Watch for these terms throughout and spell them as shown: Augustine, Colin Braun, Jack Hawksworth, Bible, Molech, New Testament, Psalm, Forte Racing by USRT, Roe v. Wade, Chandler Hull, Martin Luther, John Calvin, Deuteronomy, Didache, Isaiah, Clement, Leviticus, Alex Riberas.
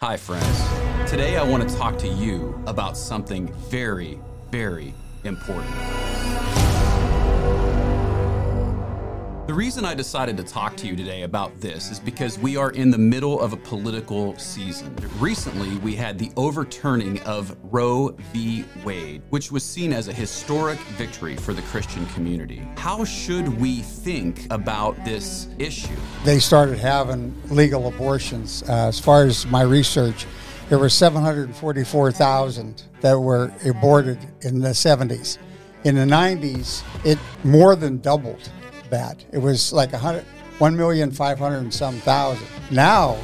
Hi friends, today I want to talk to you about something very, very important. The reason I decided to talk to you today about this is because we are in the middle of a political season. Recently, we had the overturning of Roe v. Wade, which was seen as a historic victory for the Christian community. How should we think about this issue? They started having legal abortions. As far as my research, there were 744,000 that were aborted in the 70s. In the 90s, it more than doubled that. It was like 1,500,000 and some thousand. Now,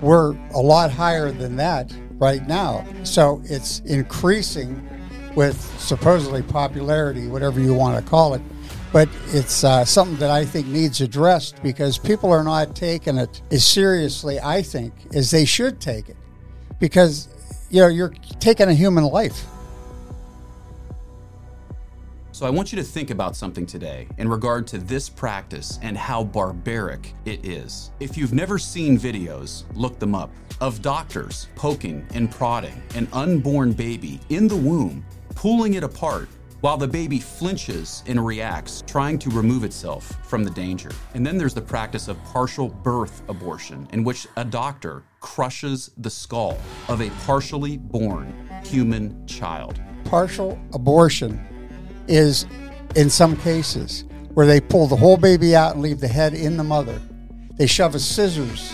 we're a lot higher than that right now. So it's increasing with supposedly popularity, whatever you want to call it. But it's something that I think needs addressed because people are not taking it as seriously, I think, as they should take it. Because, you're taking a human life. So I want you to think about something today in regard to this practice and how barbaric it is. If you've never seen videos, look them up, of doctors poking and prodding an unborn baby in the womb, pulling it apart while the baby flinches and reacts, trying to remove itself from the danger. And then there's the practice of partial birth abortion, in which a doctor crushes the skull of a partially born human child. Partial abortion is in some cases where they pull the whole baby out and leave the head in the mother. They shove a scissors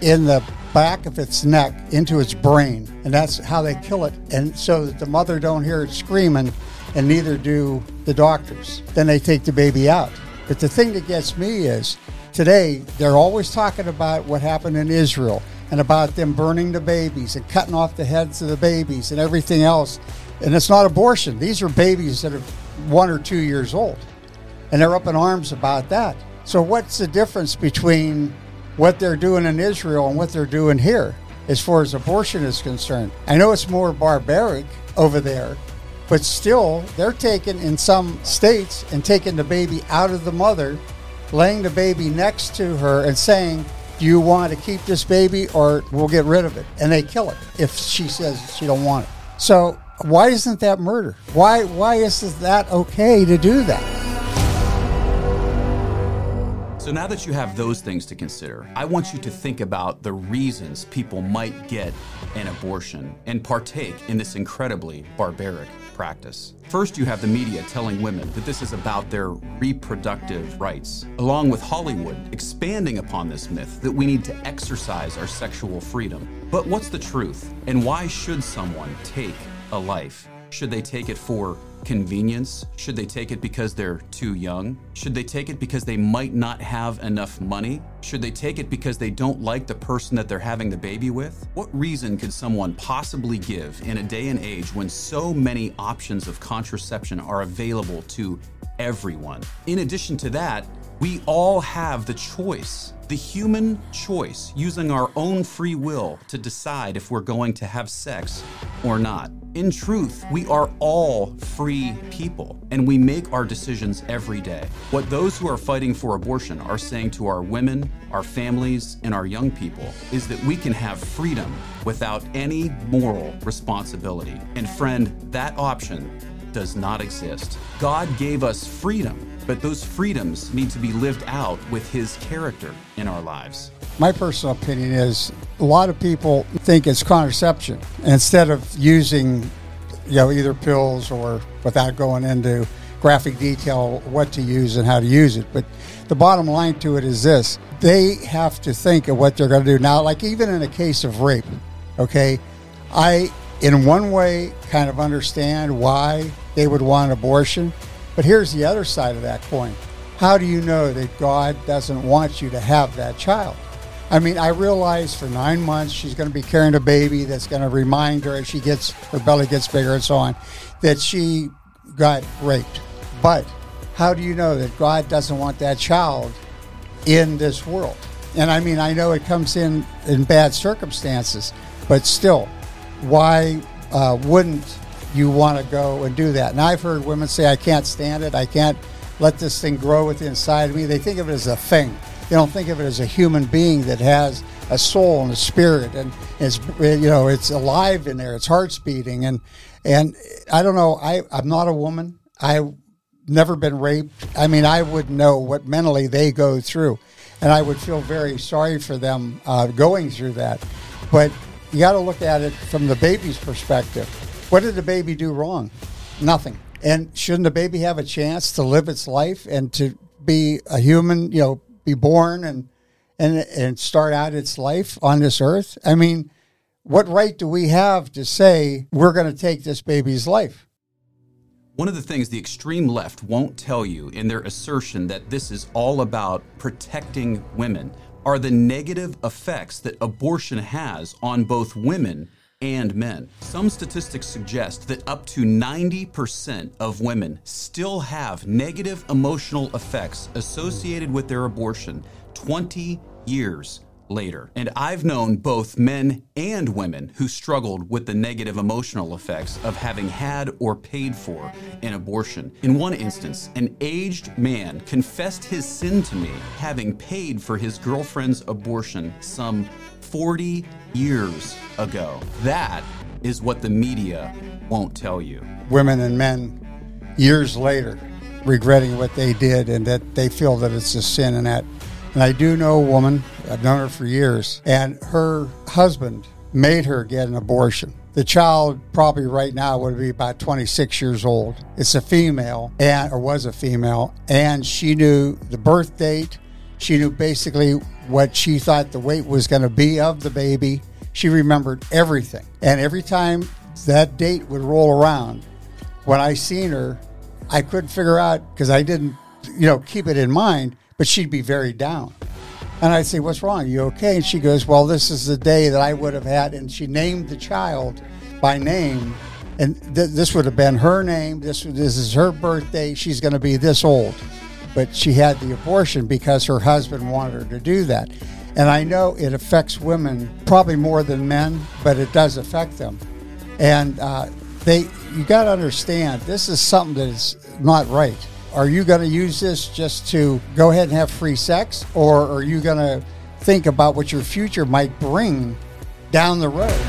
in the back of its neck into its brain, and that's how they kill it, and so that the mother don't hear it screaming, and neither do the doctors. Then they take the baby out. But the thing that gets me is today they're always talking about what happened in Israel and about them burning the babies and cutting off the heads of the babies and everything else. And it's not abortion. These are babies that are 1 or 2 years old, and they're up in arms about that. So what's the difference between what they're doing in Israel and what they're doing here as far as abortion is concerned? I know it's more barbaric over there, but still they're taking, in some states, and taking the baby out of the mother, laying the baby next to her and saying, "Do you want to keep this baby or we'll get rid of it?" And they kill it if she says she don't want it. So why isn't that murder? Why isn't that okay to do that? So now that you have those things to consider, I want you to think about the reasons people might get an abortion and partake in this incredibly barbaric practice. First, you have the media telling women that this is about their reproductive rights, along with Hollywood expanding upon this myth that we need to exercise our sexual freedom. But what's the truth, and why should someone take a life? Should they take it for convenience? Should they take it because they're too young? Should they take it because they might not have enough money? Should they take it because they don't like the person that they're having the baby with? What reason could someone possibly give in a day and age when so many options of contraception are available to everyone? In addition to that, we all have the choice, the human choice, using our own free will to decide if we're going to have sex or not. In truth, we are all free people, and we make our decisions every day. What those who are fighting for abortion are saying to our women, our families, and our young people is that we can have freedom without any moral responsibility. And friend, that option does not exist. God gave us freedom, but those freedoms need to be lived out with his character in our lives. My personal opinion is a lot of people think it's contraception instead of using, either pills or, without going into graphic detail, what to use and how to use it. But the bottom line to it is this: they have to think of what they're going to do. Now, like even in a case of rape, okay, I, in one way, kind of understand why they would want abortion. But here's the other side of that coin. How do you know that God doesn't want you to have that child? I mean, I realize for 9 months she's going to be carrying a baby that's going to remind her, as she gets, her belly gets bigger and so on, that she got raped. But how do you know that God doesn't want that child in this world? And I mean, I know it comes in bad circumstances, but still, why wouldn't you want to go and do that? And I've heard women say, "I can't stand it. I can't let this thing grow with the inside of me." They think of it as a thing. They don't think of it as a human being that has a soul and a spirit, and it's, you know, it's alive in there. Its heart's beating, and I don't know. I'm not a woman. I've never been raped. I mean, I would know what mentally they go through, and I would feel very sorry for them going through that. But you got to look at it from the baby's perspective. What did the baby do wrong? Nothing. And shouldn't the baby have a chance to live its life and to be a human, you know, be born and start out its life on this earth? I mean, what right do we have to say we're going to take this baby's life? One of the things the extreme left won't tell you in their assertion that this is all about protecting women are the negative effects that abortion has on both women and men. Some statistics suggest that up to 90% of women still have negative emotional effects associated with their abortion 20 years later. And I've known both men and women who struggled with the negative emotional effects of having had or paid for an abortion. In one instance, an aged man confessed his sin to me, having paid for his girlfriend's abortion some 40 years ago. That is what the media won't tell you. Women and men, years later, regretting what they did and that they feel that it's a sin and that. And I do know a woman, I've known her for years, and her husband made her get an abortion. The child probably right now would be about 26 years old. It's a female, or was a female, and she knew the birth date. She knew basically what she thought the weight was going to be of the baby. She remembered everything. And every time that date would roll around, when I seen her, I couldn't figure out because I didn't, you know, keep it in mind, but she'd be very down. And I'd say, "What's wrong? Are you okay?" And she goes, "Well, this is the day that I would have had." And she named the child by name. And this would have been her name. This is her birthday. She's going to be this old. But she had the abortion because her husband wanted her to do that. And I know it affects women probably more than men, but it does affect them. And you got to understand, this is something that is not right. Are you going to use this just to go ahead and have free sex? Or are you going to think about what your future might bring down the road?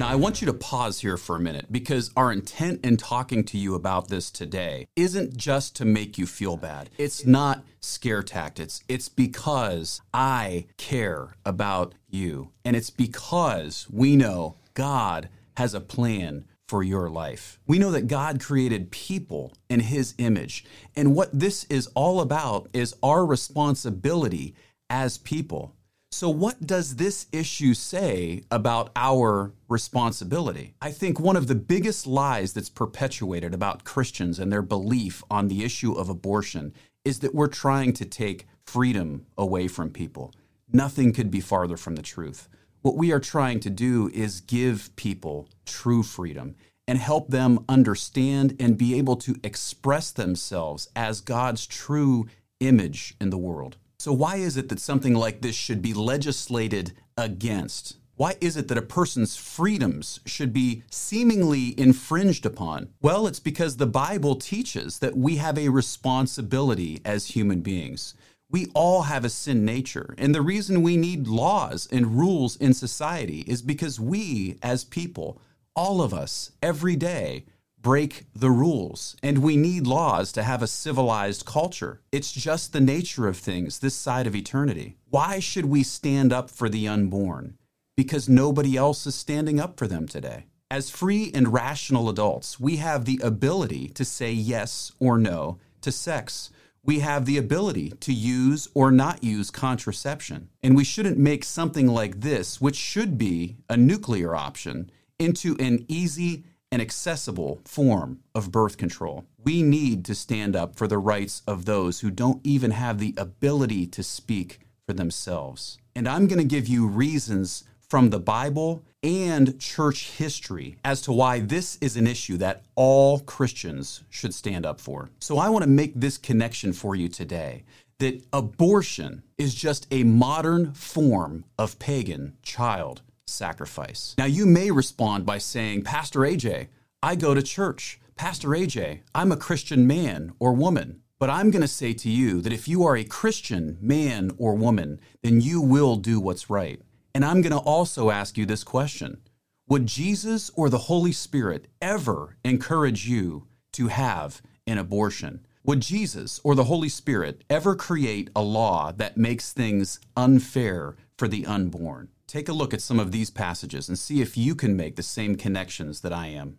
Now, I want you to pause here for a minute, because our intent in talking to you about this today isn't just to make you feel bad. It's not scare tactics. It's because I care about you. And it's because we know God has a plan for your life. We know that God created people in His image. And what this is all about is our responsibility as people. So what does this issue say about our responsibility? I think one of the biggest lies that's perpetuated about Christians and their belief on the issue of abortion is that we're trying to take freedom away from people. Nothing could be farther from the truth. What we are trying to do is give people true freedom and help them understand and be able to express themselves as God's true image in the world. So why is it that something like this should be legislated against? Why is it that a person's freedoms should be seemingly infringed upon? Well, it's because the Bible teaches that we have a responsibility as human beings. We all have a sin nature, and the reason we need laws and rules in society is because we, as people, all of us, every day, break the rules, and we need laws to have a civilized culture. It's just the nature of things this side of eternity. Why should we stand up for the unborn? Because nobody else is standing up for them today. As free and rational adults, we have the ability to say yes or no to sex. We have the ability to use or not use contraception. And we shouldn't make something like this, which should be a nuclear option, into an easy an accessible form of birth control. We need to stand up for the rights of those who don't even have the ability to speak for themselves. And I'm going to give you reasons from the Bible and church history as to why this is an issue that all Christians should stand up for. So I want to make this connection for you today, that abortion is just a modern form of pagan child sacrifice. Now, you may respond by saying, "Pastor AJ, I go to church. Pastor AJ, I'm a Christian man or woman." But I'm going to say to you that if you are a Christian, man or woman, then you will do what's right. And I'm going to also ask you this question. Would Jesus or the Holy Spirit ever encourage you to have an abortion? Would Jesus or the Holy Spirit ever create a law that makes things unfair for the unborn? Take a look at some of these passages and see if you can make the same connections that I am.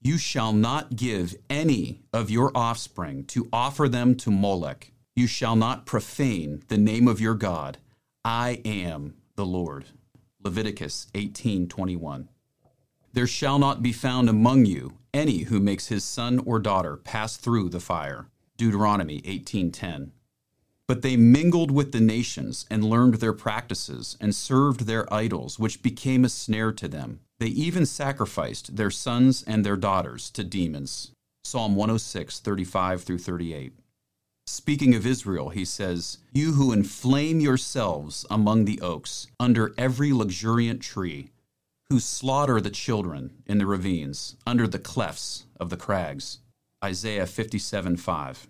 You shall not give any of your offspring to offer them to Molech. You shall not profane the name of your God. I am the Lord. Leviticus 18:21. There shall not be found among you any who makes his son or daughter pass through the fire. Deuteronomy 18:10. But they mingled with the nations and learned their practices and served their idols, which became a snare to them. They even sacrificed their sons and their daughters to demons. Psalm 106:35-38. Speaking of Israel, he says, "You who inflame yourselves among the oaks, under every luxuriant tree, who slaughter the children in the ravines, under the clefts of the crags." Isaiah 57:5.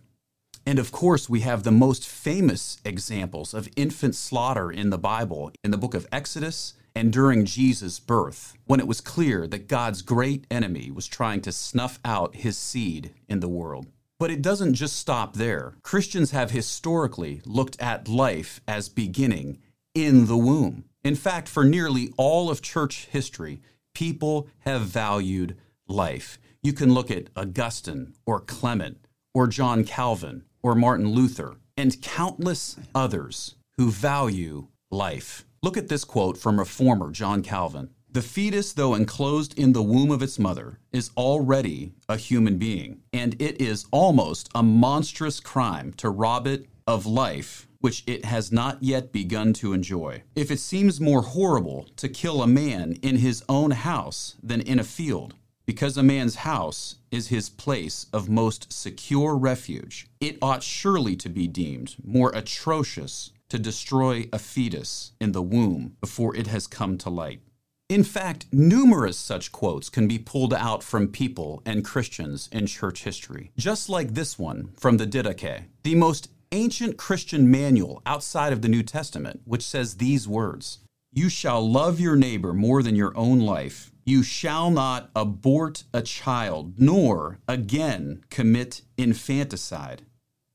And of course, we have the most famous examples of infant slaughter in the Bible, in the book of Exodus, and during Jesus' birth, when it was clear that God's great enemy was trying to snuff out his seed in the world. But it doesn't just stop there. Christians have historically looked at life as beginning in the womb. In fact, for nearly all of church history, people have valued life. You can look at Augustine or Clement or John Calvin or Martin Luther and countless others who value life. Look at this quote from reformer John Calvin. "The fetus, though enclosed in the womb of its mother, is already a human being, and it is almost a monstrous crime to rob it of life which it has not yet begun to enjoy. If it seems more horrible to kill a man in his own house than in a field, because a man's house is his place of most secure refuge, it ought surely to be deemed more atrocious to destroy a fetus in the womb before it has come to light." In fact, numerous such quotes can be pulled out from people and Christians in church history, just like this one from the Didache, the most ancient Christian manual outside of the New Testament, which says these words, "You shall love your neighbor more than your own life. You shall not abort a child, nor again commit infanticide."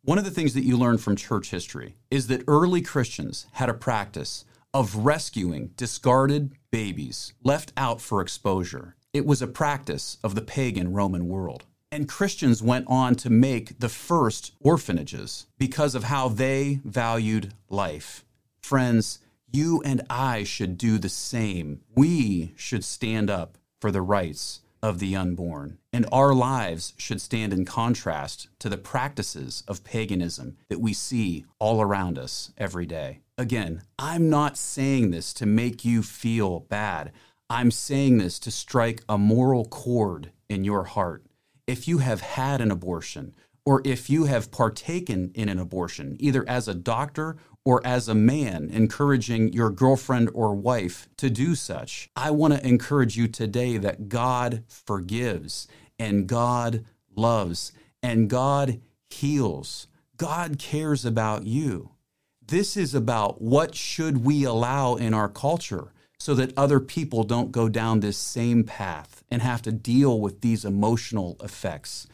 One of the things that you learn from church history is that early Christians had a practice of rescuing discarded babies left out for exposure. It was a practice of the pagan Roman world. And Christians went on to make the first orphanages because of how they valued life. Friends, you and I should do the same. We should stand up for the rights of the unborn. And our lives should stand in contrast to the practices of paganism that we see all around us every day. Again, I'm not saying this to make you feel bad. I'm saying this to strike a moral chord in your heart. If you have had an abortion, or if you have partaken in an abortion, either as a doctor or as a man encouraging your girlfriend or wife to do such, I want to encourage you today that God forgives and God loves and God heals. God cares about you. This is about what should we allow in our culture so that other people don't go down this same path and have to deal with these emotional effects.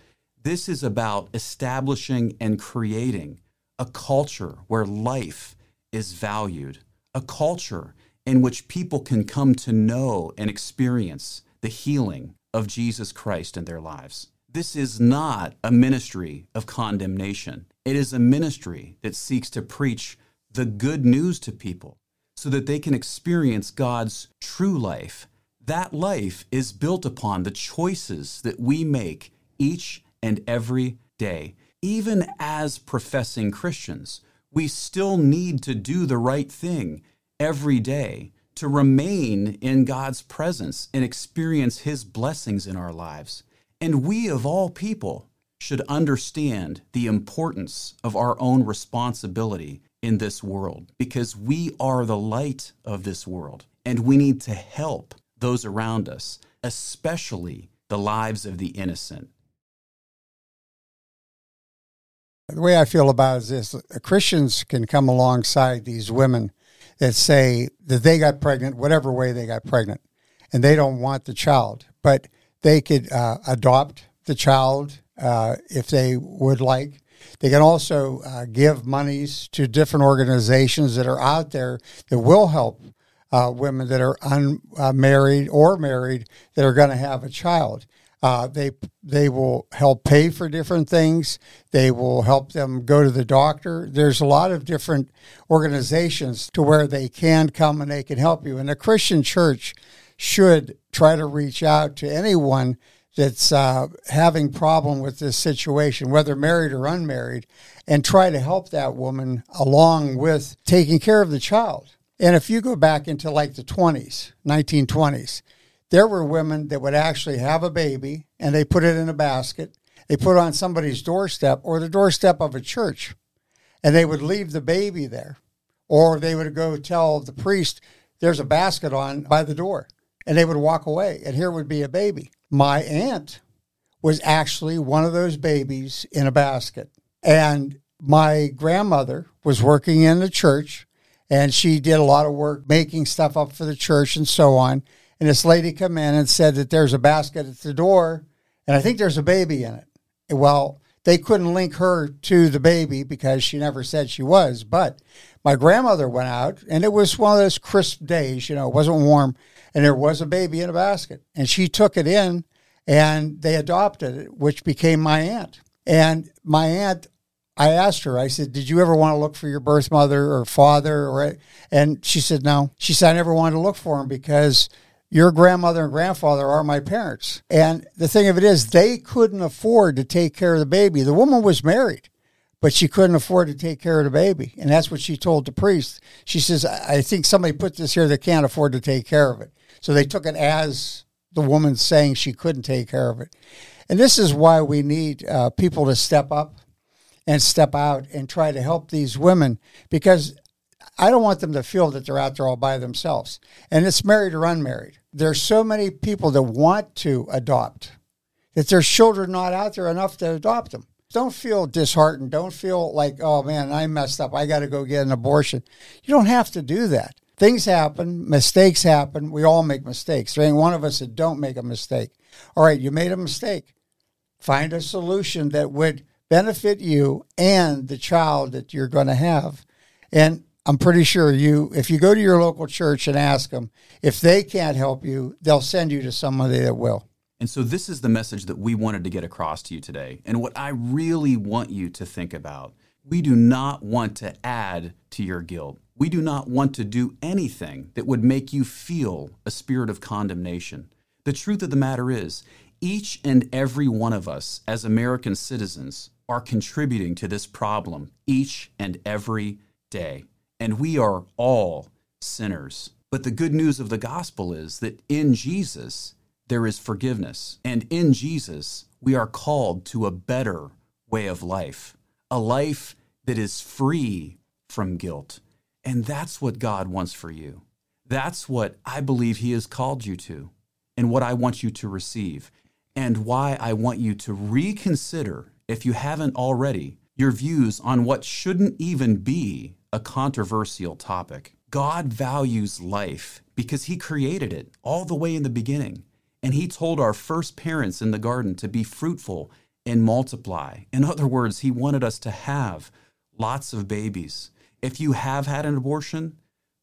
This is about establishing and creating a culture where life is valued, a culture in which people can come to know and experience the healing of Jesus Christ in their lives. This is not a ministry of condemnation. It is a ministry that seeks to preach the good news to people so that they can experience God's true life. That life is built upon the choices that we make each and every day. Even as professing Christians, we still need to do the right thing every day to remain in God's presence and experience His blessings in our lives. And we of all people should understand the importance of our own responsibility in this world, because we are the light of this world, and we need to help those around us, especially the lives of the innocent. The way I feel about it is this. Christians can come alongside these women that say that they got pregnant, whatever way they got pregnant, and they don't want the child. But they could adopt the child if they would like. They can also give monies to different organizations that are out there that will help women that are unmarried or married that are going to have a child. They will help pay for different things. They will help them go to the doctor. There's a lot of different organizations to where they can come and they can help you. And the Christian church should try to reach out to anyone that's having problem with this situation, whether married or unmarried, and try to help that woman along with taking care of the child. And if you go back into like the 1920s, there were women that would actually have a baby, and they put it in a basket. They put it on somebody's doorstep or the doorstep of a church, and they would leave the baby there. Or they would go tell the priest, there's a basket on by the door, and they would walk away, and here would be a baby. My aunt was actually one of those babies in a basket. And my grandmother was working in the church, and she did a lot of work making stuff up for the church and so on. And this lady come in and said that there's a basket at the door, and I think there's a baby in it. Well, they couldn't link her to the baby because she never said she was. But my grandmother went out, and it was one of those crisp days, you know, it wasn't warm, and there was a baby in a basket. And she took it in, and they adopted it, which became my aunt. And my aunt, I asked her, I said, did you ever want to look for your birth mother or father? And she said, no. She said, I never wanted to look for him because your grandmother and grandfather are my parents. And the thing of it is, they couldn't afford to take care of the baby. The woman was married, but she couldn't afford to take care of the baby. And that's what she told the priest. She says, I think somebody put this here that can't afford to take care of it. So they took it as the woman saying she couldn't take care of it. And this is why we need people to step up and step out and try to help these women, because I don't want them to feel that they're out there all by themselves. And it's married or unmarried. There's so many people that want to adopt that their children not out there enough to adopt them. Don't feel disheartened. Don't feel like, oh, man, I messed up. I got to go get an abortion. You don't have to do that. Things happen. Mistakes happen. We all make mistakes. There ain't one of us that don't make a mistake. All right, you made a mistake. Find a solution that would benefit you and the child that you're going to have. And I'm pretty sure if you go to your local church and ask them, if they can't help you, they'll send you to somebody that will. And so this is the message that we wanted to get across to you today. And what I really want you to think about, we do not want to add to your guilt. We do not want to do anything that would make you feel a spirit of condemnation. The truth of the matter is, each and every one of us as American citizens are contributing to this problem each and every day. And we are all sinners. But the good news of the gospel is that in Jesus, there is forgiveness. And in Jesus, we are called to a better way of life, a life that is free from guilt. And that's what God wants for you. That's what I believe he has called you to, and what I want you to receive, and why I want you to reconsider, if you haven't already, your views on what shouldn't even be a controversial topic. God values life because he created it all the way in the beginning. And he told our first parents in the garden to be fruitful and multiply. In other words, he wanted us to have lots of babies. If you have had an abortion,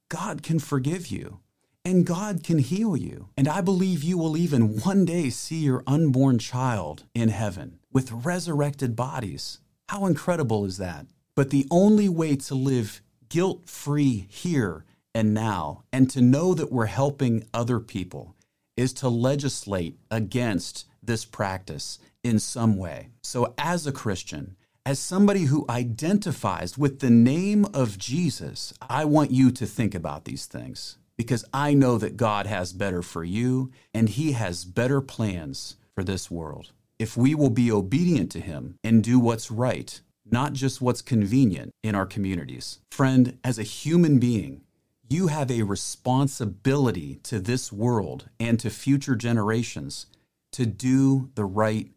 God can forgive you and God can heal you. And I believe you will even one day see your unborn child in heaven with resurrected bodies. How incredible is that? But the only way to live guilt-free here and now, and to know that we're helping other people, is to legislate against this practice in some way. So as a Christian, as somebody who identifies with the name of Jesus, I want you to think about these things, because I know that God has better for you, and he has better plans for this world. If we will be obedient to him and do what's right, not just what's convenient in our communities. Friend, as a human being, you have a responsibility to this world and to future generations to do the right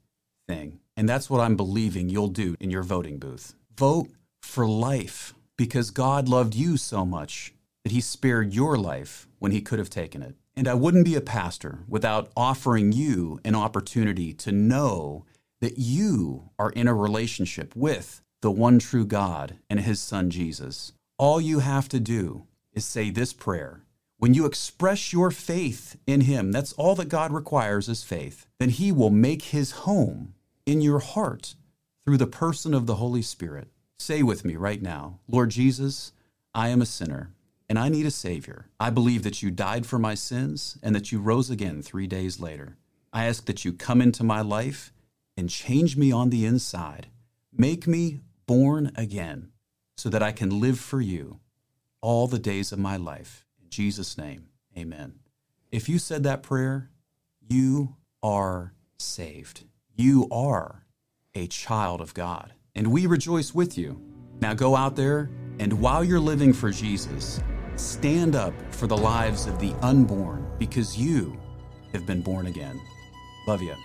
thing. And that's what I'm believing you'll do in your voting booth. Vote for life, because God loved you so much that he spared your life when he could have taken it. And I wouldn't be a pastor without offering you an opportunity to know that you are in a relationship with the one true God and his son, Jesus. All you have to do is say this prayer. When you express your faith in him, that's all that God requires is faith, then he will make his home in your heart through the person of the Holy Spirit. Say with me right now, Lord Jesus, I am a sinner and I need a Savior. I believe that you died for my sins and that you rose again 3 days later. I ask that you come into my life and change me on the inside. Make me born again so that I can live for you all the days of my life. In Jesus' name, amen. If you said that prayer, you are saved. You are a child of God, and we rejoice with you. Now go out there, and while you're living for Jesus, stand up for the lives of the unborn, because you have been born again. Love you.